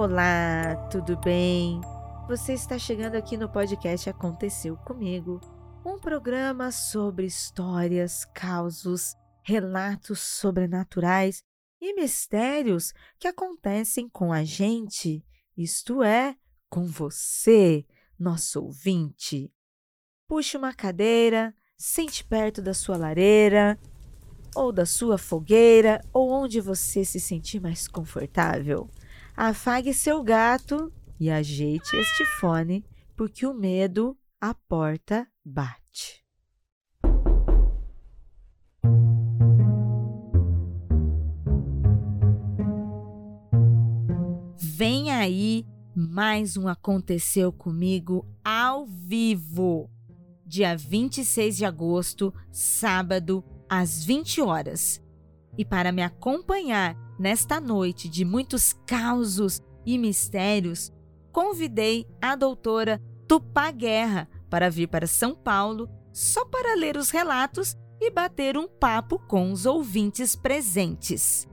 Olá, tudo bem? Você está chegando aqui no podcast Aconteceu Comigo, um programa sobre histórias, causos, relatos sobrenaturais e mistérios que acontecem com a gente, isto é, com você, nosso ouvinte. Puxe uma cadeira, sente perto da sua lareira, ou da sua fogueira, ou onde você se sentir mais confortável. Afague seu gato e ajeite este fone, porque o medo, a porta bate. Vem aí mais um Aconteceu Comigo ao vivo. Dia 26 de agosto, sábado, às 20 horas. E para me acompanhar nesta noite de muitos causos e mistérios, convidei a doutora Tupã Guerra para vir para São Paulo só para ler os relatos e bater um papo com os ouvintes presentes.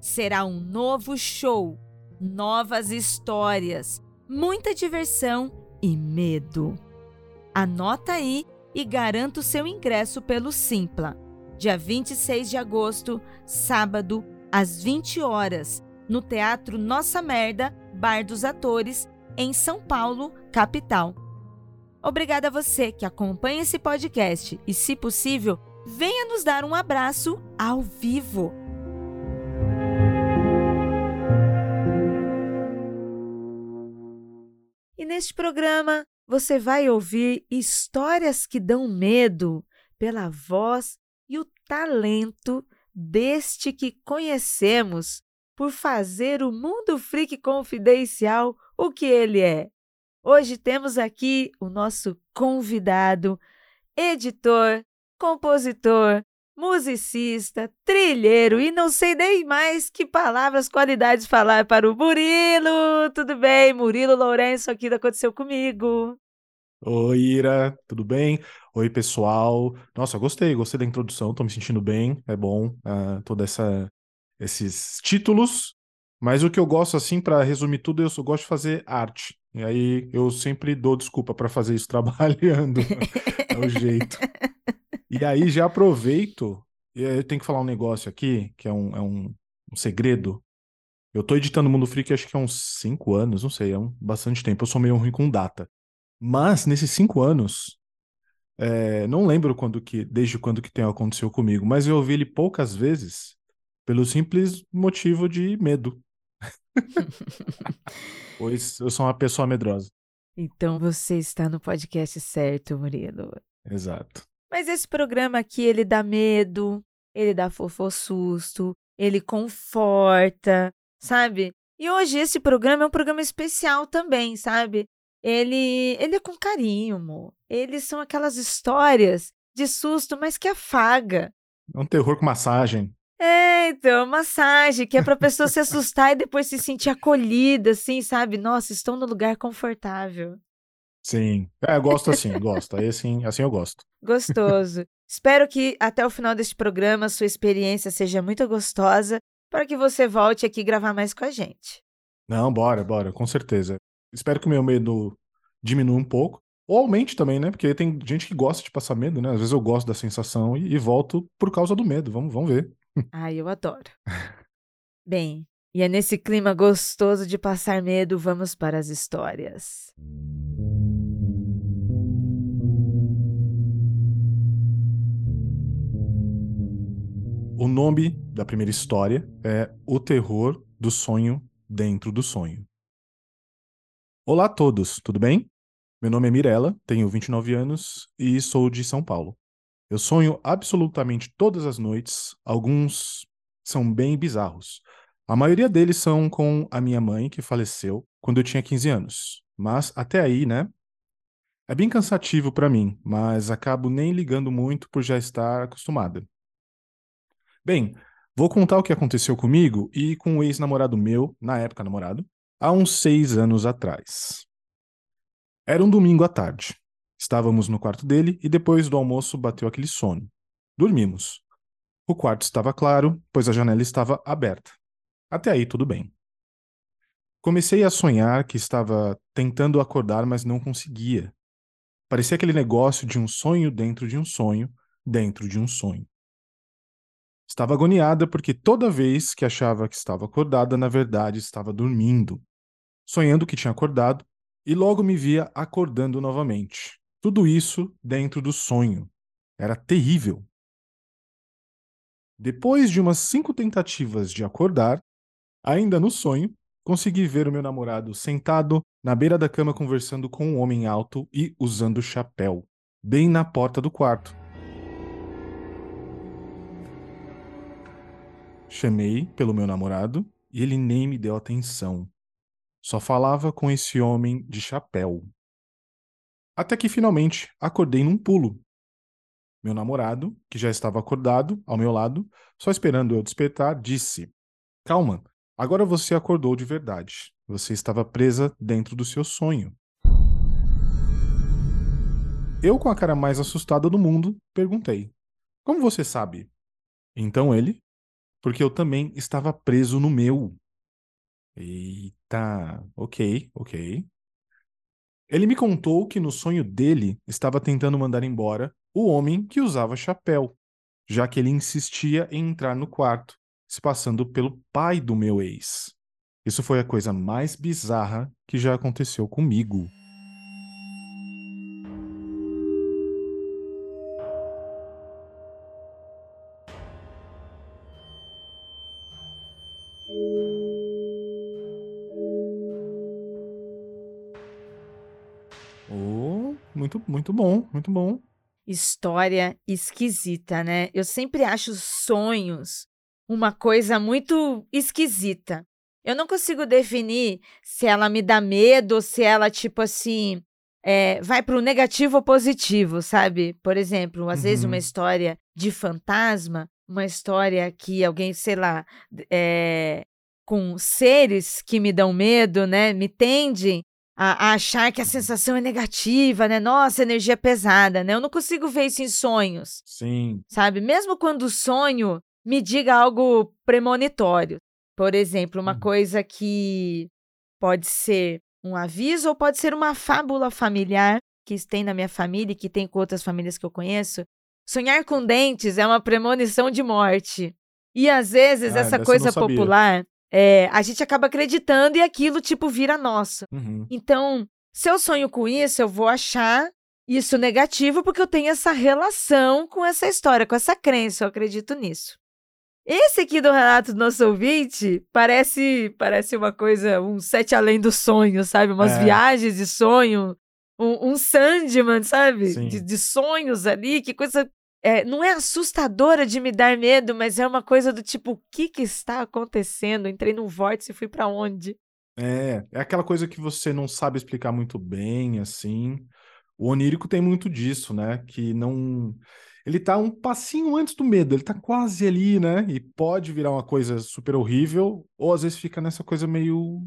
Será um novo show, novas histórias, muita diversão e medo. Anota aí e garanta o seu ingresso pelo Sympla. Dia 26 de agosto, sábado, às 20 horas, no Teatro Nossa Merda, Bar dos Atores, em São Paulo, capital. Obrigada a você que acompanha esse podcast e, se possível, venha nos dar um abraço ao vivo. E neste programa, você vai ouvir histórias que dão medo pela voz e o talento deste que conhecemos por fazer o Mundo Freak confidencial o que ele é. Hoje temos aqui o nosso convidado, editor, compositor, musicista, trilheiro e não sei nem mais que palavras, qualidades falar para o Murilo. Tudo bem? Murilo Lourenço aqui do Aconteceu Comigo. Oi, Ira, tudo bem? Oi, pessoal. Nossa, gostei da introdução, tô me sentindo bem, é bom todos esses títulos, mas o que eu gosto, assim, para resumir tudo, eu só gosto de fazer arte, e aí eu sempre dou desculpa para fazer isso trabalhando, é o jeito. E aí já aproveito, eu tenho que falar um negócio aqui, que é um segredo. Eu tô editando Mundo Freak acho que há uns 5 anos, não sei, bastante tempo, eu sou meio ruim com data. Mas, nesses 5 anos, não lembro desde quando que tem acontecido comigo, mas eu ouvi ele poucas vezes pelo simples motivo de medo. Pois eu sou uma pessoa medrosa. Então você está no podcast certo, Murilo. Exato. Mas esse programa aqui, ele dá medo, ele dá fofo-susto, ele conforta, sabe? E hoje esse programa é um programa especial também, sabe? Ele é com carinho, amor. Eles são aquelas histórias de susto, mas que afaga. É um terror com massagem. É, então, massagem, que é pra pessoa se assustar e depois se sentir acolhida, assim, sabe? Nossa, estou no lugar confortável. Sim, eu gosto assim, gosto. Assim eu gosto. Gostoso. Espero que até o final deste programa sua experiência seja muito gostosa para que você volte aqui gravar mais com a gente. Não, bora, com certeza. Espero que o meu medo diminua um pouco. Ou aumente também, né? Porque tem gente que gosta de passar medo, né? Às vezes eu gosto da sensação e volto por causa do medo. Vamos ver. Ai, eu adoro. Bem, e é nesse clima gostoso de passar medo, vamos para as histórias. O nome da primeira história é O Terror do Sonho Dentro do Sonho. Olá a todos, tudo bem? Meu nome é Mirella, tenho 29 anos e sou de São Paulo. Eu sonho absolutamente todas as noites, alguns são bem bizarros. A maioria deles são com a minha mãe, que faleceu quando eu tinha 15 anos. Mas até aí, né? É bem cansativo para mim, mas acabo nem ligando muito por já estar acostumada. Bem, vou contar o que aconteceu comigo e com o ex-namorado meu, na época namorado, há uns 6 anos atrás. Era um domingo à tarde. Estávamos no quarto dele e depois do almoço bateu aquele sono. Dormimos. O quarto estava claro, pois a janela estava aberta. Até aí tudo bem. Comecei a sonhar que estava tentando acordar, mas não conseguia. Parecia aquele negócio de um sonho dentro de um sonho, dentro de um sonho. Estava agoniada porque toda vez que achava que estava acordada, na verdade estava dormindo, sonhando que tinha acordado e logo me via acordando novamente. Tudo isso dentro do sonho. Era terrível. Depois de umas 5 tentativas de acordar, ainda no sonho, consegui ver o meu namorado sentado na beira da cama conversando com um homem alto e usando chapéu, bem na porta do quarto. Chamei pelo meu namorado e ele nem me deu atenção. Só falava com esse homem de chapéu. Até que finalmente acordei num pulo. Meu namorado, que já estava acordado ao meu lado, só esperando eu despertar, disse: "Calma, agora você acordou de verdade. Você estava presa dentro do seu sonho." Eu, com a cara mais assustada do mundo, perguntei: "Como você sabe?" Então ele: "Porque eu também estava preso no meu." Eita, ok. Ele me contou que no sonho dele estava tentando mandar embora o homem que usava chapéu, já que ele insistia em entrar no quarto, se passando pelo pai do meu ex. Isso foi a coisa mais bizarra que já aconteceu comigo. Oh, muito bom. História esquisita, né? Eu sempre acho sonhos uma coisa muito esquisita. Eu não consigo definir se ela me dá medo, se ela, tipo assim, vai pro negativo ou positivo, sabe? Por exemplo, às vezes uma história de fantasma, uma história que alguém, sei lá, com seres que me dão medo, né? Me tendem a achar que a sensação é negativa, né? Nossa, energia pesada, né? Eu não consigo ver isso em sonhos. Sim. Sabe? Mesmo quando sonho me diga algo premonitório. Por exemplo, uma coisa que pode ser um aviso ou pode ser uma fábula familiar que tem na minha família e que tem com outras famílias que eu conheço. Sonhar com dentes é uma premonição de morte. E, às vezes, essa coisa popular, a gente acaba acreditando e aquilo, tipo, vira nosso. Uhum. Então, se eu sonho com isso, eu vou achar isso negativo porque eu tenho essa relação com essa história, com essa crença. Eu acredito nisso. Esse aqui do relato do nosso ouvinte parece uma coisa, um sete além do sonho, sabe? Umas viagens de sonho, um Sandman, sabe? De sonhos ali, que coisa... não é assustadora de me dar medo, mas é uma coisa do tipo, o que está acontecendo? Entrei num vórtice e fui pra onde? É aquela coisa que você não sabe explicar muito bem, assim. O onírico tem muito disso, né? Que não... Ele tá um passinho antes do medo, ele tá quase ali, né? E pode virar uma coisa super horrível, ou às vezes fica nessa coisa meio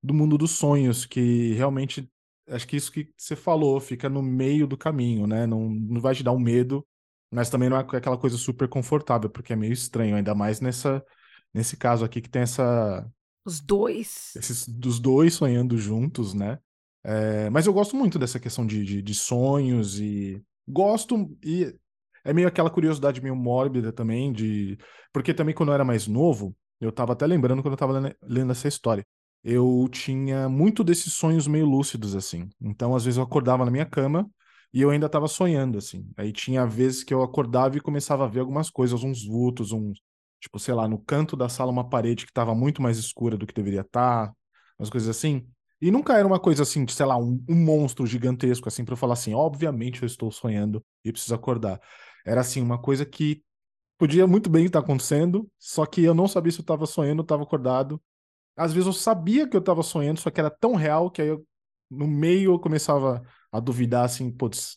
do mundo dos sonhos, que realmente, acho que isso que você falou, fica no meio do caminho, né? Não vai te dar um medo, mas também não é aquela coisa super confortável, porque é meio estranho, ainda mais nesse caso aqui que tem essa... Os dois. Dos dois sonhando juntos, né? Mas eu gosto muito dessa questão de sonhos e... Gosto e... É meio aquela curiosidade meio mórbida também, de... Porque também quando eu era mais novo, eu tava até lembrando quando eu tava lendo essa história, eu tinha muito desses sonhos meio lúcidos, assim. Então, às vezes eu acordava na minha cama e eu ainda tava sonhando, assim. Aí tinha vezes que eu acordava e começava a ver algumas coisas, uns vultos, tipo, sei lá, no canto da sala uma parede que tava muito mais escura do que deveria estar, umas coisas assim. E nunca era uma coisa assim, de, sei lá, um monstro gigantesco, assim, pra eu falar assim, obviamente eu estou sonhando e preciso acordar. Era, assim, uma coisa que podia muito bem estar acontecendo, só que eu não sabia se eu estava sonhando ou estava acordado. Às vezes eu sabia que eu estava sonhando, só que era tão real que aí eu, no meio, eu começava a duvidar, assim, putz,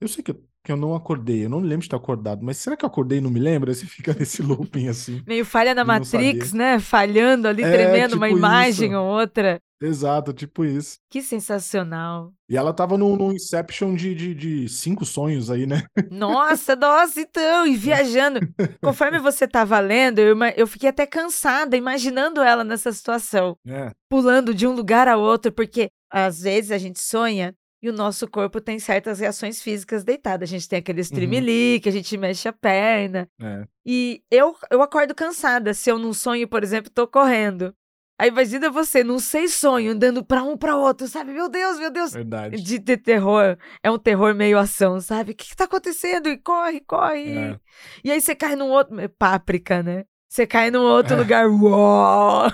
eu sei que eu não acordei, eu não lembro de ter acordado, mas será que eu acordei e não me lembro? Aí você fica nesse looping, assim. Meio falha na Matrix, né? Falhando ali, tremendo tipo uma imagem isso. Ou outra. Exato, tipo isso. Que sensacional. E ela tava num Inception de 5 sonhos aí, né? Nossa, então, e viajando. Conforme você tava lendo, eu fiquei até cansada imaginando ela nessa situação. É. Pulando de um lugar a outro, porque às vezes a gente sonha e o nosso corpo tem certas reações físicas deitadas. A gente tem aquele tremelique, que a gente mexe a perna. É. E eu acordo cansada. Se eu num sonho, por exemplo, tô correndo. Aí imagina você, num 6 sonhos, andando pra um pra outro, sabe? Meu Deus. Verdade. De terror. É um terror meio ação, sabe? O que tá acontecendo? E corre. É. E aí você cai num outro... Páprica, né? Você cai num outro lugar. Uou!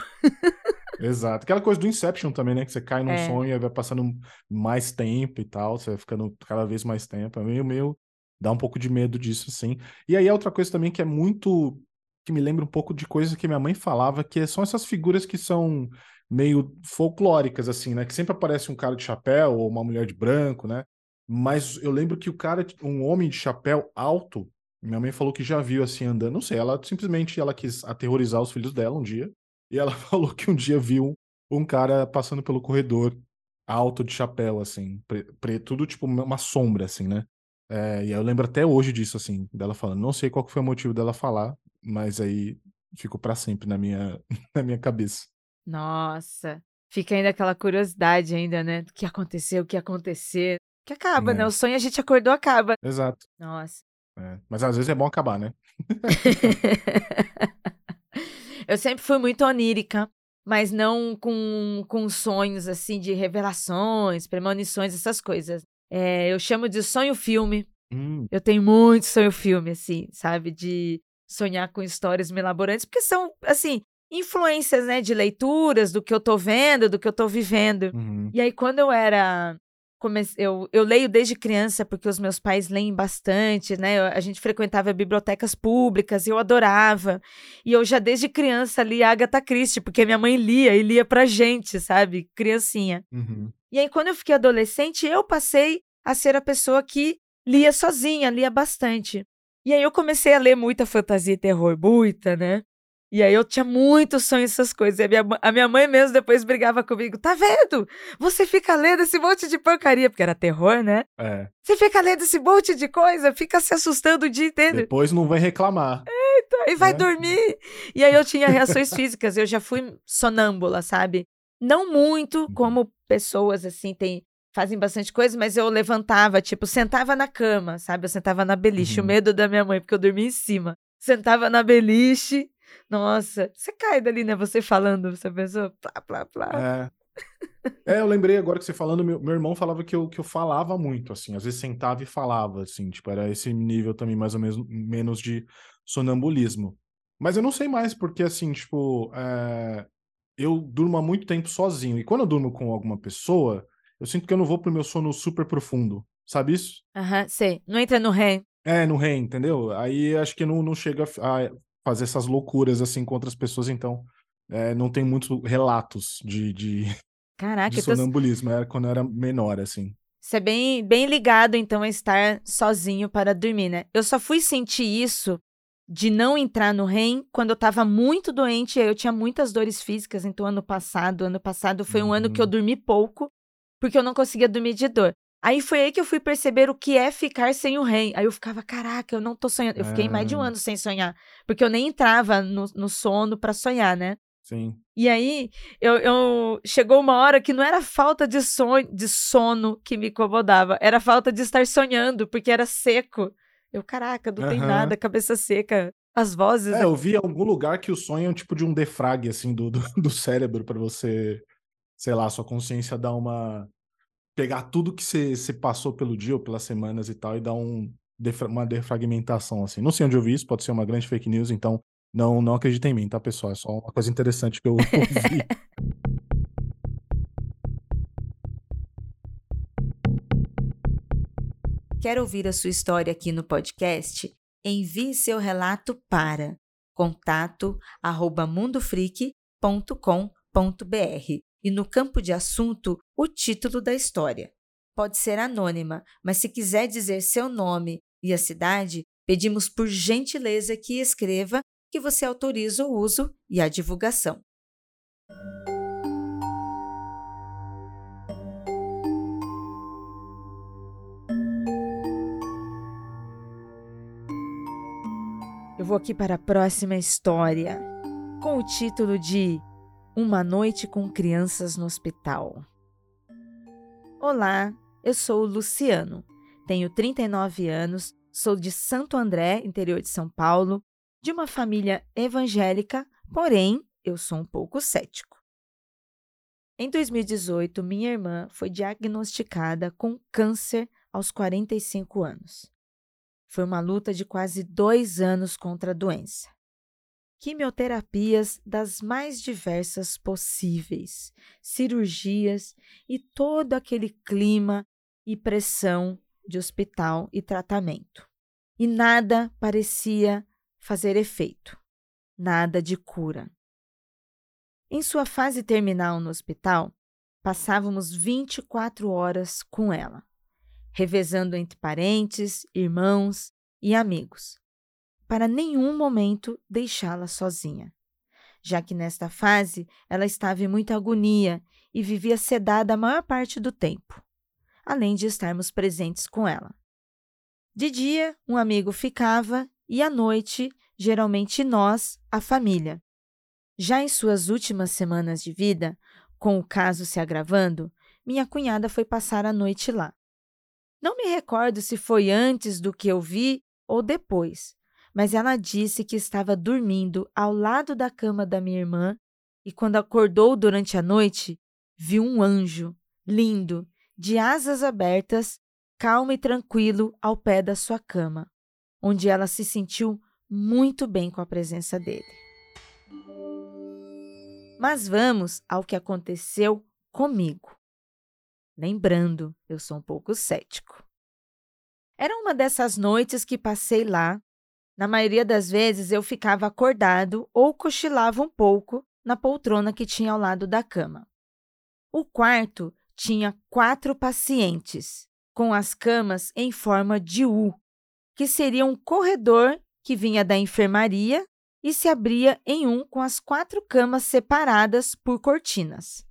Exato. Aquela coisa do Inception também, né? Que você cai num sonho e vai passando mais tempo e tal. Você vai ficando cada vez mais tempo. É meio... Dá um pouco de medo disso, sim. E aí é outra coisa também que é muito... que me lembra um pouco de coisa que minha mãe falava, que são essas figuras que são meio folclóricas, assim, né? Que sempre aparece um cara de chapéu ou uma mulher de branco, né? Mas eu lembro que o cara, um homem de chapéu alto, minha mãe falou que já viu, assim, andando, não sei, ela simplesmente, ela quis aterrorizar os filhos dela um dia, e ela falou que um dia viu um cara passando pelo corredor alto de chapéu, assim, preto, tudo tipo uma sombra, assim, né? E eu lembro até hoje disso, assim, dela falando, não sei qual que foi o motivo dela falar, mas aí ficou pra sempre na minha cabeça. Nossa, fica ainda aquela curiosidade ainda, né? Do que aconteceu, o que acontecer. Que acaba, né? O sonho a gente acordou, acaba. Exato. Nossa. É. Mas às vezes é bom acabar, né? Eu sempre fui muito onírica, mas não com sonhos, assim, de revelações, premonições, essas coisas. Eu chamo de sonho-filme. Eu tenho muito sonho-filme, assim, sabe? De... sonhar com histórias meio elaborantes, porque são, assim, influências, né, de leituras, do que eu tô vendo, do que eu tô vivendo. Uhum. E aí, quando eu era... Eu leio desde criança, porque os meus pais leem bastante, né? A gente frequentava bibliotecas públicas, eu adorava. E eu já, desde criança, lia Agatha Christie, porque minha mãe lia, e lia pra gente, sabe? Criancinha. Uhum. E aí, quando eu fiquei adolescente, eu passei a ser a pessoa que lia sozinha, lia bastante. E aí eu comecei a ler muita fantasia e terror, muita, né? E aí eu tinha muito sonho essas coisas. E a minha mãe mesmo depois brigava comigo. Tá vendo? Você fica lendo esse monte de porcaria. Porque era terror, né? É. Você fica lendo esse monte de coisa, fica se assustando o dia inteiro. Depois não vai reclamar. Eita, e vai dormir. E aí eu tinha reações físicas. Eu já fui sonâmbula, sabe? Não muito, como pessoas assim têm... fazem bastante coisa, mas eu levantava, tipo, sentava na cama, sabe? Eu sentava na beliche, o medo da minha mãe, porque eu dormia em cima. Sentava na beliche, nossa, você cai dali, né? Você falando, você pensou, plá, plá, plá. É, eu lembrei agora que você falando, meu irmão falava que eu falava muito, assim, às vezes sentava e falava, assim, tipo, era esse nível também, mais ou menos de sonambulismo. Mas eu não sei mais, porque, assim, tipo, eu durmo há muito tempo sozinho, e quando eu durmo com alguma pessoa... eu sinto que eu não vou pro meu sono super profundo, sabe isso? Aham, sei. Não entra no REM. É, no REM, entendeu? Aí acho que não chega a fazer essas loucuras assim com outras pessoas, então não tem muitos relatos de sonambulismo, era quando eu era menor, assim. Você é bem, bem ligado, então, a estar sozinho para dormir, né? Eu só fui sentir isso de não entrar no REM quando eu tava muito doente, eu tinha muitas dores físicas, então ano passado foi um ano que eu dormi pouco, porque eu não conseguia dormir de dor. Aí foi aí que eu fui perceber o que é ficar sem o REM. Aí eu ficava, caraca, eu não tô sonhando. Eu fiquei mais de 1 ano sem sonhar, porque eu nem entrava no sono pra sonhar, né? Sim. E aí, chegou uma hora que não era falta de sono que me incomodava, era falta de estar sonhando, porque era seco. Eu, caraca, não tem nada, cabeça seca. As vozes... eu vi em algum lugar que o sonho é um tipo de um defrag, assim, do cérebro pra você... sei lá, sua consciência dá uma... pegar tudo que você passou pelo dia ou pelas semanas e tal e dar uma defragmentação, assim. Não sei onde eu vi isso, pode ser uma grande fake news, então não acredita em mim, tá, pessoal? É só uma coisa interessante que eu ouvi. Quer ouvir a sua história aqui no podcast? Envie seu relato para contato@mundofreak.com.br. E no campo de assunto, o título da história. Pode ser anônima, mas se quiser dizer seu nome e a cidade, pedimos por gentileza que escreva que você autoriza o uso e a divulgação. Eu vou aqui para a próxima história, com o título de Uma Noite com Crianças no Hospital. Olá, eu sou o Luciano, tenho 39 anos, sou de Santo André, interior de São Paulo, de uma família evangélica, porém, eu sou um pouco cético. Em 2018, minha irmã foi diagnosticada com câncer aos 45 anos. Foi uma luta de quase 2 anos contra a doença. Quimioterapias das mais diversas possíveis, cirurgias e todo aquele clima e pressão de hospital e tratamento. E nada parecia fazer efeito, nada de cura. Em sua fase terminal no hospital, passávamos 24 horas com ela, revezando entre parentes, irmãos e amigos, para nenhum momento deixá-la sozinha, já que nesta fase ela estava em muita agonia e vivia sedada a maior parte do tempo, além de estarmos presentes com ela. De dia, um amigo ficava e à noite, geralmente nós, a família. Já em suas últimas semanas de vida, com o caso se agravando, minha cunhada foi passar a noite lá. Não me recordo se foi antes do que eu vi ou depois, mas ela disse que estava dormindo ao lado da cama da minha irmã e quando acordou durante a noite, viu um anjo, lindo, de asas abertas, calmo e tranquilo ao pé da sua cama, onde ela se sentiu muito bem com a presença dele. Mas vamos ao que aconteceu comigo. Lembrando, eu sou um pouco cético. Era uma dessas noites que passei lá. Na maioria das vezes, eu ficava acordado ou cochilava um pouco na poltrona que tinha ao lado da cama. O quarto tinha 4 pacientes, com as camas em forma de U, que seria um corredor que vinha da enfermaria e se abria em um com as 4 camas separadas por cortinas.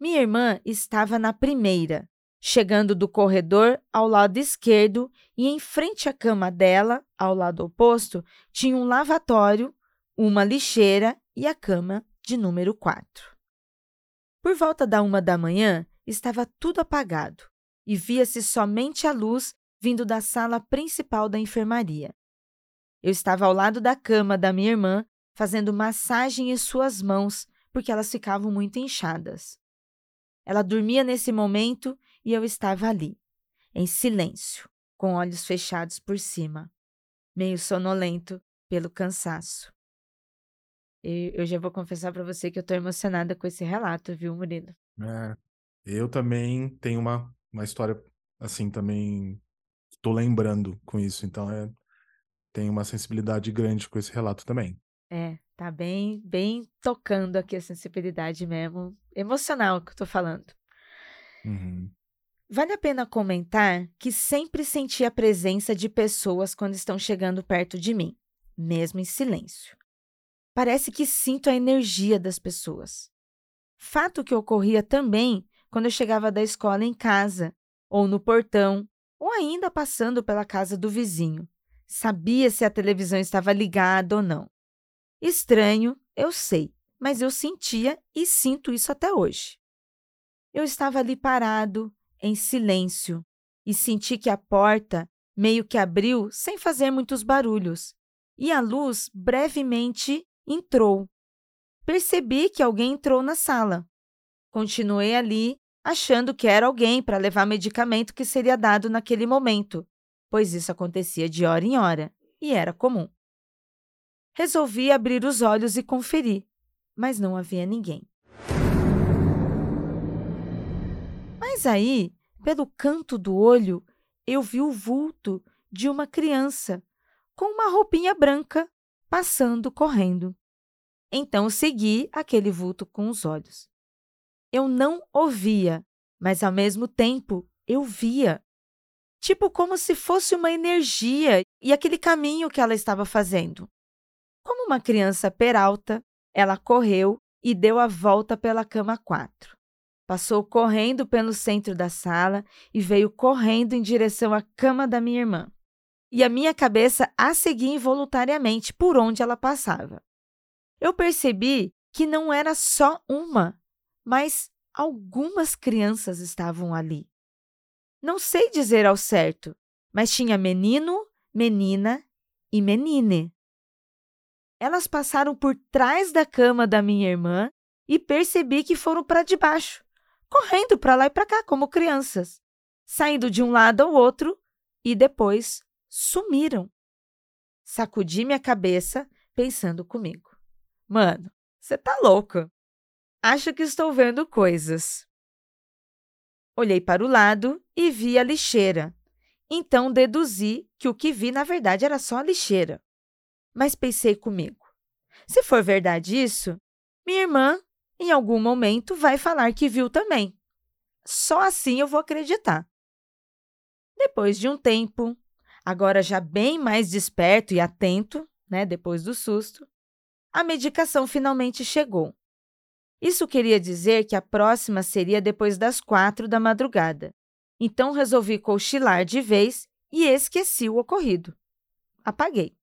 Minha irmã estava na primeira, chegando do corredor ao lado esquerdo e em frente à cama dela, ao lado oposto, tinha um lavatório, uma lixeira e a cama de número 4. Por volta da 1h da manhã, estava tudo apagado e via-se somente a luz vindo da sala principal da enfermaria. Eu estava ao lado da cama da minha irmã, fazendo massagem em suas mãos, porque elas ficavam muito inchadas. Ela dormia nesse momento e eu estava ali, em silêncio, com olhos fechados por cima, meio sonolento pelo cansaço. Eu já vou confessar para você que eu estou emocionada com esse relato, viu, Murilo? É, eu também tenho uma história assim, também estou lembrando com isso, então tenho uma sensibilidade grande com esse relato também. É, tá bem tocando aqui a sensibilidade mesmo, emocional que eu tô falando. Uhum. Vale a pena comentar que sempre senti a presença de pessoas quando estão chegando perto de mim, mesmo em silêncio. Parece que sinto a energia das pessoas. Fato que ocorria também quando eu chegava da escola em casa, ou no portão, ou ainda passando pela casa do vizinho. Sabia se a televisão estava ligada ou não. Estranho, eu sei, mas eu sentia e sinto isso até hoje. Eu estava ali parado, em silêncio, e senti que a porta meio que abriu sem fazer muitos barulhos, e a luz brevemente entrou. Percebi que alguém entrou na sala. Continuei ali, achando que era alguém para levar medicamento que seria dado naquele momento, pois isso acontecia de hora em hora, e era comum. Resolvi abrir os olhos e conferir, mas não havia ninguém. Mas aí, pelo canto do olho, eu vi o vulto de uma criança com uma roupinha branca passando correndo. Então segui aquele vulto com os olhos. Eu não ouvia, mas ao mesmo tempo eu via. Tipo como se fosse uma energia e aquele caminho que ela estava fazendo. Como uma criança peralta, ela correu e deu a volta pela cama 4. Passou correndo pelo centro da sala e veio correndo em direção à cama da minha irmã. e a minha cabeça a seguia involuntariamente por onde ela passava. Eu percebi que não era só uma, mas algumas crianças estavam ali. Não sei dizer ao certo, mas tinha menino, menina e menine. Elas passaram por trás da cama da minha irmã e percebi que foram para debaixo, correndo para lá e para cá como crianças, saindo de um lado ao outro e depois sumiram. Sacudi minha cabeça pensando comigo. Mano, você tá louco? Acho que estou vendo coisas. Olhei para o lado e vi a lixeira. Então deduzi que o que vi na verdade era só a lixeira. Mas pensei comigo, se for verdade isso, minha irmã em algum momento vai falar que viu também. Só assim eu vou acreditar. Depois de um tempo, agora já bem mais desperto e atento, né, depois do susto, a medicação finalmente chegou. Isso queria dizer que a próxima seria depois das 4 da madrugada. Então resolvi cochilar de vez e esqueci o ocorrido. Apaguei.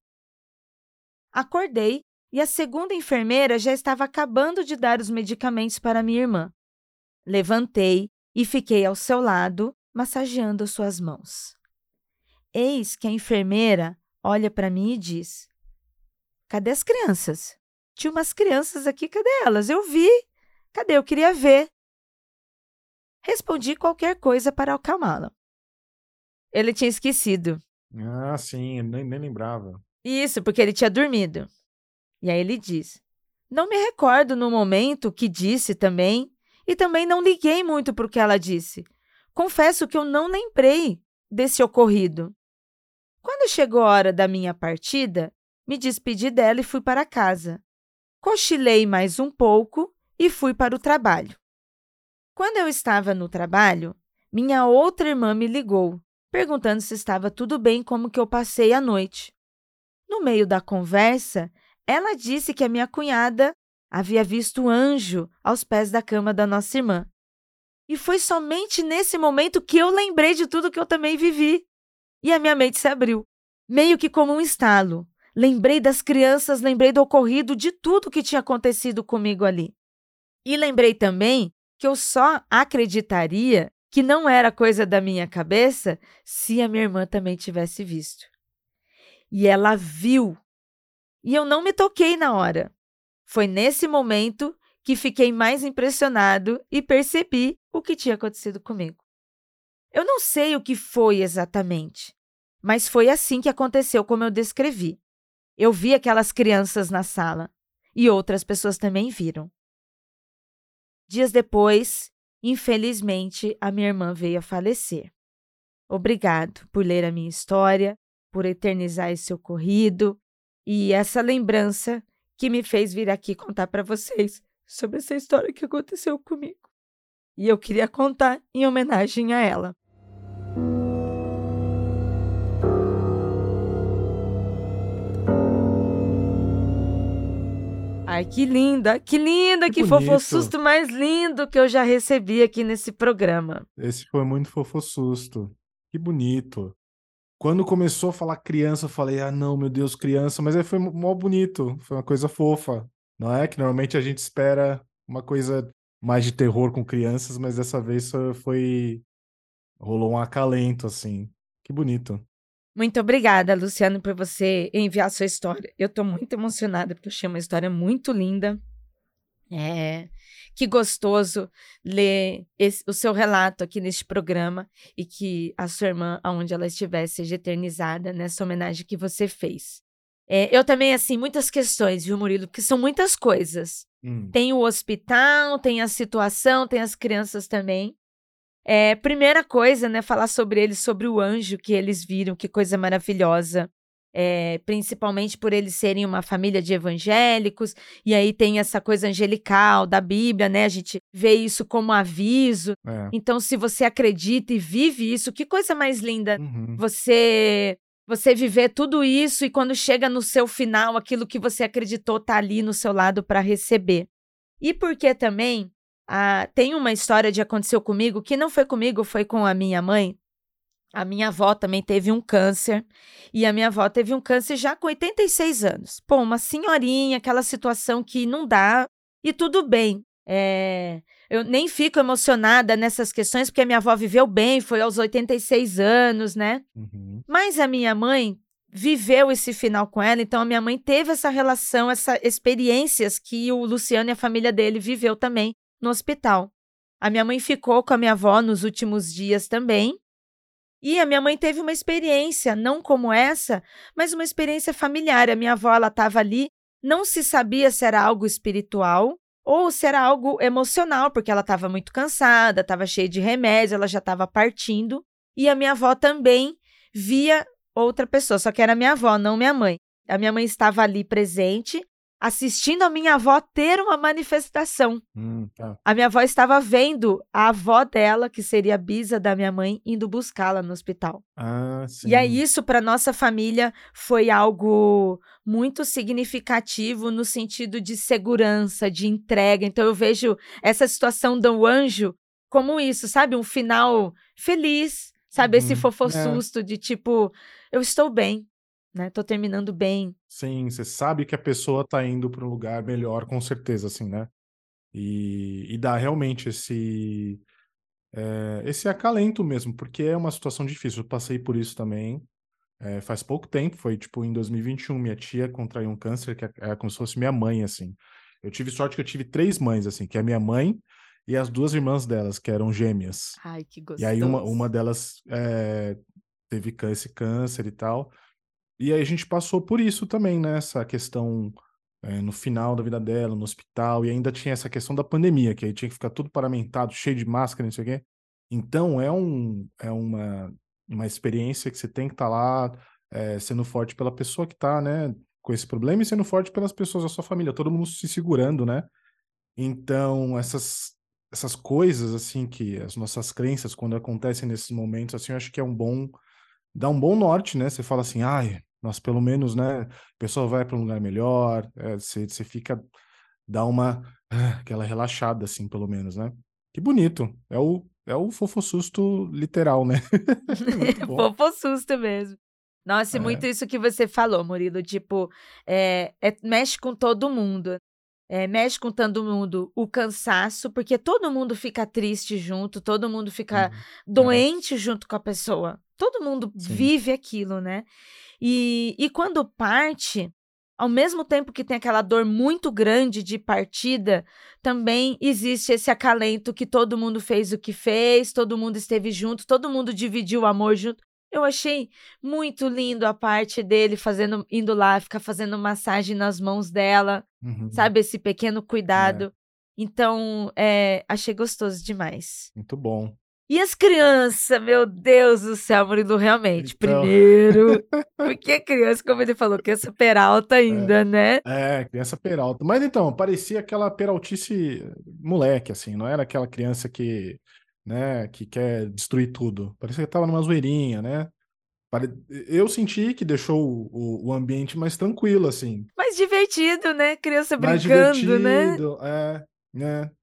Acordei e a segunda enfermeira já estava acabando de dar os medicamentos para minha irmã. Levantei e fiquei ao seu lado, massageando suas mãos. Eis que a enfermeira olha para mim e diz: cadê as crianças? Tinha umas crianças aqui, cadê elas? Eu vi. Cadê? Eu queria ver. Respondi qualquer coisa para acalmá-la. Ele tinha esquecido. Ah, sim, nem lembrava. Isso, porque ele tinha dormido. E aí ele diz: não me recordo no momento o que disse também, e também não liguei muito para o que ela disse. Confesso que eu não lembrei desse ocorrido. Quando chegou a hora da minha partida, me despedi dela e fui para casa. Cochilei mais um pouco e fui para o trabalho. Quando eu estava no trabalho, minha outra irmã me ligou, perguntando se estava tudo bem, como que eu passei a noite. No meio da conversa, ela disse que a minha cunhada havia visto um anjo aos pés da cama da nossa irmã. E foi somente nesse momento que eu lembrei de tudo que eu também vivi. E a minha mente se abriu, meio que como um estalo. Lembrei das crianças, lembrei do ocorrido, de tudo que tinha acontecido comigo ali. E lembrei também que eu só acreditaria que não era coisa da minha cabeça se a minha irmã também tivesse visto. E ela viu. E eu não me toquei na hora. Foi nesse momento que fiquei mais impressionado e percebi o que tinha acontecido comigo. Eu não sei o que foi exatamente, mas foi assim que aconteceu, como eu descrevi. Eu vi aquelas crianças na sala e outras pessoas também viram. Dias depois, infelizmente, a minha irmã veio a falecer. Obrigado por ler a minha história, por eternizar esse ocorrido e essa lembrança que me fez vir aqui contar para vocês sobre essa história que aconteceu comigo. E eu queria contar em homenagem a ela. Ai, que linda, que fofo susto mais lindo que eu já recebi aqui nesse programa. Esse foi muito fofo susto, que bonito. Quando começou a falar criança, eu falei, ah não, meu Deus, criança, mas aí foi mó bonito, foi uma coisa fofa. Não é que normalmente a gente espera uma coisa mais de terror com crianças, mas dessa vez foi... rolou um acalento, assim, que bonito. Muito obrigada, Luciano, por você enviar a sua história. Eu estou muito emocionada, porque eu achei uma história muito linda. Que gostoso ler o seu relato aqui neste programa e que a sua irmã, aonde ela estiver, seja eternizada nessa homenagem que você fez. Eu também, assim, muitas questões, viu, Murilo? Porque são muitas coisas. Tem o hospital, tem a situação, tem as crianças também. Primeira coisa, né, falar sobre eles, sobre o anjo que eles viram, que coisa maravilhosa, principalmente por eles serem uma família de evangélicos, e aí tem essa coisa angelical da Bíblia, né, a gente vê isso como aviso, Então se você acredita e vive isso, que coisa mais linda, você viver tudo isso e quando chega no seu final, aquilo que você acreditou tá ali no seu lado para receber. E porque também, tem uma história de Aconteceu Comigo, que não foi comigo, foi com a minha mãe, A minha avó também teve um câncer, e a minha avó teve um câncer já com 86 anos. Pô, uma senhorinha, aquela situação que não dá, e tudo bem. Eu nem fico emocionada nessas questões, porque a minha avó viveu bem, foi aos 86 anos, né? Uhum. Mas a minha mãe viveu esse final com ela, então a minha mãe teve essa relação, essas experiências que o Luciano e a família dele viveu também no hospital. A minha mãe ficou com a minha avó nos últimos dias também, e a minha mãe teve uma experiência, não como essa, mas uma experiência familiar. A minha avó, ela estava ali, não se sabia se era algo espiritual ou se era algo emocional, porque ela estava muito cansada, estava cheia de remédio, ela já estava partindo. E a minha avó também via outra pessoa, só que era minha avó, não minha mãe. A minha mãe estava ali presente, assistindo a minha avó ter uma manifestação. Tá. A minha avó estava vendo a avó dela, que seria a bisa da minha mãe, indo buscá-la no hospital. Ah, sim. E aí isso, para nossa família, foi algo muito significativo no sentido de segurança, de entrega. Então eu vejo essa situação do anjo como isso, sabe? Um final feliz, sabe? Esse fofo susto de tipo, eu estou bem. Né? Tô terminando bem. Sim, você sabe que a pessoa tá indo para um lugar melhor, com certeza, assim, né? E dá realmente esse acalento mesmo, porque é uma situação difícil. Eu passei por isso também faz pouco tempo, foi tipo em 2021, minha tia contraiu um câncer, que é como se fosse minha mãe, assim. Eu tive sorte que eu tive 3 mães, assim, que é a minha mãe e as 2 irmãs delas, que eram gêmeas. Ai, que gostoso. E aí uma delas teve esse câncer e tal. E aí a gente passou por isso também, né? Essa questão no final da vida dela, no hospital, e ainda tinha essa questão da pandemia, que aí tinha que ficar tudo paramentado, cheio de máscara, não sei o quê. Então é uma experiência que você tem que estar lá sendo forte pela pessoa que tá, né? Com esse problema e sendo forte pelas pessoas da sua família, todo mundo se segurando, né? Então essas coisas, assim, que as nossas crenças, quando acontecem nesses momentos, assim, eu acho que dá um bom norte, né? Você fala assim, ai... Mas pelo menos, né, a pessoa vai para um lugar melhor, você fica, dá uma, aquela relaxada, assim, pelo menos, né? Que bonito, é o fofossusto literal, né? Fofossusto mesmo. Nossa, e muito isso que você falou, Murilo, tipo, mexe com todo mundo, mexe com todo mundo o cansaço, porque todo mundo fica triste junto, todo mundo fica doente junto com a pessoa, todo mundo Sim. vive aquilo, né? E quando parte, ao mesmo tempo que tem aquela dor muito grande de partida, também existe esse acalento que todo mundo fez o que fez, todo mundo esteve junto, todo mundo dividiu o amor junto. Eu achei muito lindo a parte dele indo lá, ficar fazendo massagem nas mãos dela, sabe? Esse pequeno cuidado. Então, achei gostoso demais. Muito bom. E as crianças, meu Deus do céu, Murilo, realmente, então... primeiro, porque a criança, como ele falou, criança peralta ainda, né? Criança peralta, mas então, parecia aquela peraltice moleque, assim, não era aquela criança que, né, que quer destruir tudo, parecia que tava numa zoeirinha, né? Eu senti que deixou o ambiente mais tranquilo, assim. Mais divertido, né? Criança brincando, né? Mais divertido,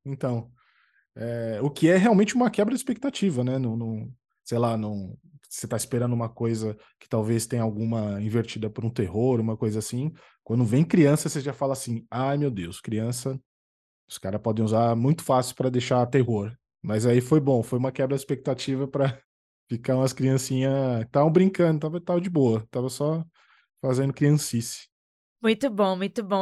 então... o que é realmente uma quebra de expectativa, né? Sei lá, você tá esperando uma coisa que talvez tenha alguma invertida por um terror, uma coisa assim. Quando vem criança, você já fala assim, ai meu Deus, criança, os caras podem usar muito fácil para deixar terror. Mas aí foi bom, foi uma quebra de expectativa para ficar umas criancinhas, estavam brincando, tava de boa, tava só fazendo criancice. Muito bom,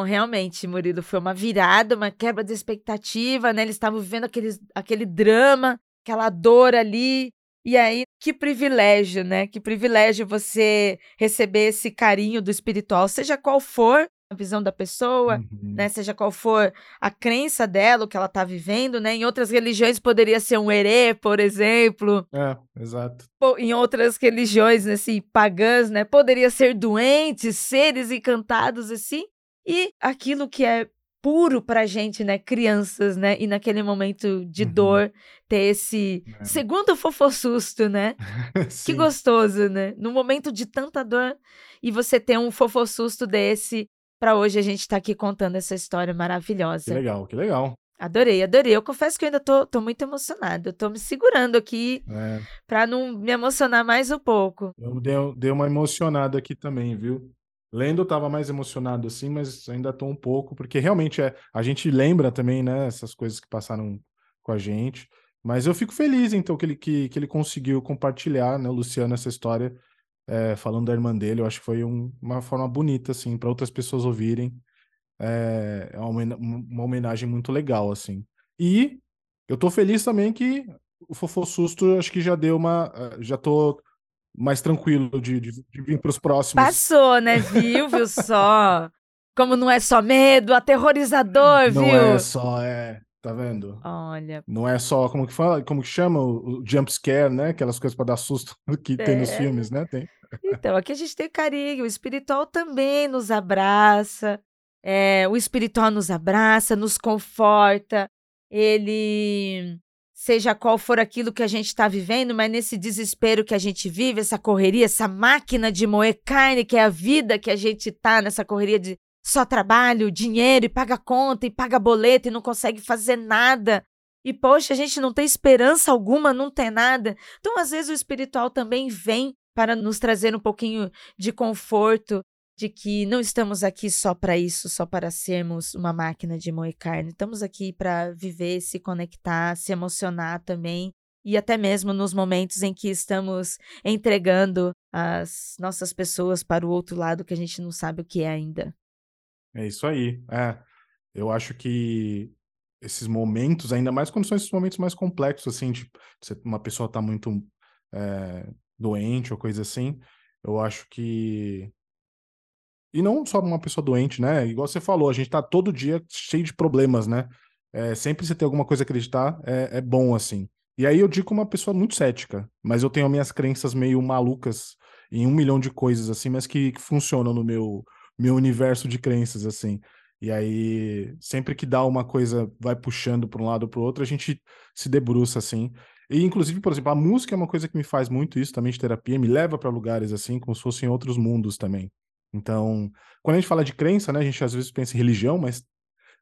realmente, Murilo, foi uma virada, uma quebra de expectativa, né, eles estavam vivendo aquele drama, aquela dor ali, e aí, que privilégio, né, que privilégio você receber esse carinho do espiritual, seja qual for a visão da pessoa, né, seja qual for a crença dela, o que ela tá vivendo, né, em outras religiões poderia ser um herê, por exemplo. Exato. Em outras religiões, assim, pagãs, né? Poderia ser doentes, seres encantados, assim. E aquilo que é puro pra gente, né? Crianças, né? E naquele momento de dor, ter esse segundo fofossusto, né? Que gostoso, né? Num momento de tanta dor e você ter um fofossusto desse. Pra hoje a gente tá aqui contando essa história maravilhosa. Que legal, que legal. Adorei, adorei. Eu confesso que eu ainda tô muito emocionada. Eu tô me segurando aqui pra não me emocionar mais um pouco. Eu dei uma emocionada aqui também, viu? Lendo eu tava mais emocionado assim, mas ainda tô um pouco, porque realmente a gente lembra também, né, essas coisas que passaram com a gente. Mas eu fico feliz, então, que ele conseguiu compartilhar, né, o Luciano, essa história, falando da irmã dele. Eu acho que foi uma forma bonita, assim, para outras pessoas ouvirem. É uma homenagem muito legal, assim. E eu tô feliz também que o Fofô Susto, acho que já deu uma... Já tô... mais tranquilo de vir pros próximos. Passou, né? Viu só? Como não é só medo, aterrorizador, não viu? Não é só, tá vendo? Olha. Não é só, como que fala? Como que chama? O jump scare, né? Aquelas coisas pra dar susto que tem nos filmes, né? Tem. Então, aqui a gente tem carinho. O espiritual também nos abraça. O espiritual nos abraça, nos conforta. Ele... Seja qual for aquilo que a gente está vivendo, mas nesse desespero que a gente vive, essa correria, essa máquina de moer carne, que é a vida que a gente está nessa correria de só trabalho, dinheiro, e paga conta, e paga boleto, e não consegue fazer nada. E, poxa, a gente não tem esperança alguma, não tem nada. Então, às vezes, o espiritual também vem para nos trazer um pouquinho de conforto, de que não estamos aqui só para isso, só para sermos uma máquina de moer carne. Estamos aqui para viver, se conectar, se emocionar também. E até mesmo nos momentos em que estamos entregando as nossas pessoas para o outro lado que a gente não sabe o que é ainda. É isso aí. Eu acho que esses momentos, ainda mais quando são esses momentos mais complexos, assim, tipo, se uma pessoa está muito doente ou coisa assim, eu acho que... E não só uma pessoa doente, né? Igual você falou, a gente tá todo dia cheio de problemas, né? Sempre você ter alguma coisa a acreditar é bom, assim. E aí eu digo uma pessoa muito cética, mas eu tenho minhas crenças meio malucas em 1 milhão de coisas, assim, mas que funcionam no meu universo de crenças, assim. E aí, sempre que dá uma coisa, vai puxando para um lado ou para o outro, a gente se debruça, assim. E, inclusive, por exemplo, a música é uma coisa que me faz muito isso também de terapia, me leva para lugares, assim, como se fossem outros mundos também. Então, quando a gente fala de crença, né, a gente às vezes pensa em religião, mas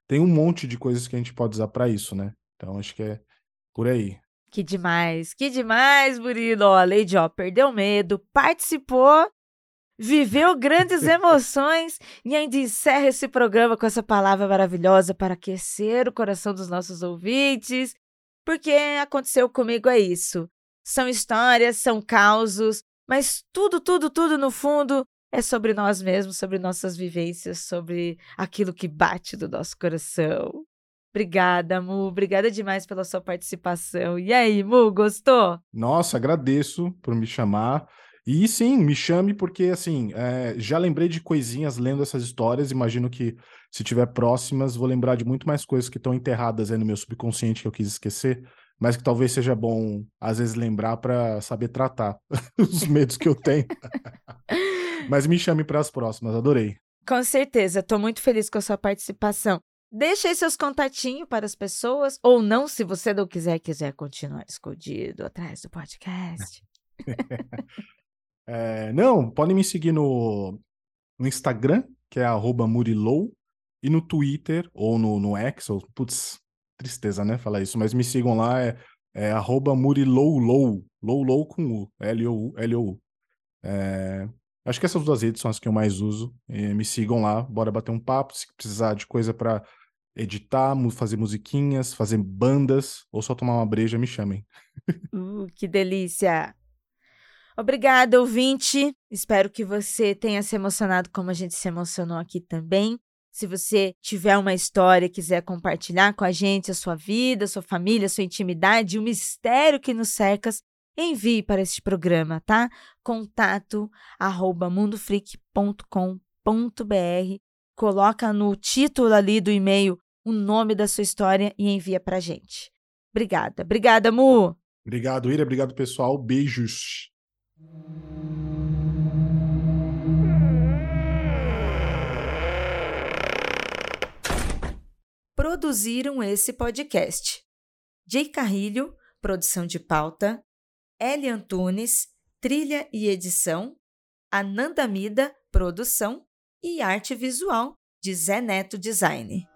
tem um monte de coisas que a gente pode usar para isso, né? Então, acho que é por aí. Que demais, Murilo. Ó, a Lady, ó, perdeu medo, participou, viveu grandes emoções e ainda encerra esse programa com essa palavra maravilhosa para aquecer o coração dos nossos ouvintes, porque aconteceu comigo é isso. São histórias, são causos, mas tudo no fundo é sobre nós mesmos, sobre nossas vivências, sobre aquilo que bate do nosso coração. Obrigada, Mu. Obrigada demais pela sua participação. E aí, Mu, gostou? Nossa, agradeço por me chamar. E sim, me chame, porque assim, já lembrei de coisinhas lendo essas histórias. Imagino que se tiver próximas, vou lembrar de muito mais coisas que estão enterradas aí no meu subconsciente que eu quis esquecer, mas que talvez seja bom, às vezes, lembrar para saber tratar os medos que eu tenho. Mas me chame para as próximas, adorei. Com certeza, estou muito feliz com a sua participação. Deixe aí seus contatinhos para as pessoas, ou não, se você não quiser continuar escondido atrás do podcast. Não, podem me seguir no Instagram, que é @murilou, e no Twitter, ou no X, ou, putz, tristeza, né, falar isso, mas me sigam lá, é @muriloulou, loulou com U, L-O-U. Acho que essas duas redes são as que eu mais uso. Me sigam lá, bora bater um papo. Se precisar de coisa pra editar, fazer musiquinhas, fazer bandas, ou só tomar uma breja, me chamem. Que delícia! Obrigada, ouvinte. Espero que você tenha se emocionado como a gente se emocionou aqui também. Se você tiver uma história e quiser compartilhar com a gente a sua vida, a sua família, a sua intimidade, o mistério que nos cerca, envie para este programa, tá? contato@mundofreak.com.br. Coloca no título ali do e-mail o nome da sua história e envia pra gente. Obrigada. Obrigada, Mu. Obrigado, Ira. Obrigado, pessoal. Beijos. Produziram esse podcast: Jay Carrilho, produção de pauta; Eli Antunes, trilha e edição; Ananda Mida, produção; e arte visual de Zé Neto Design.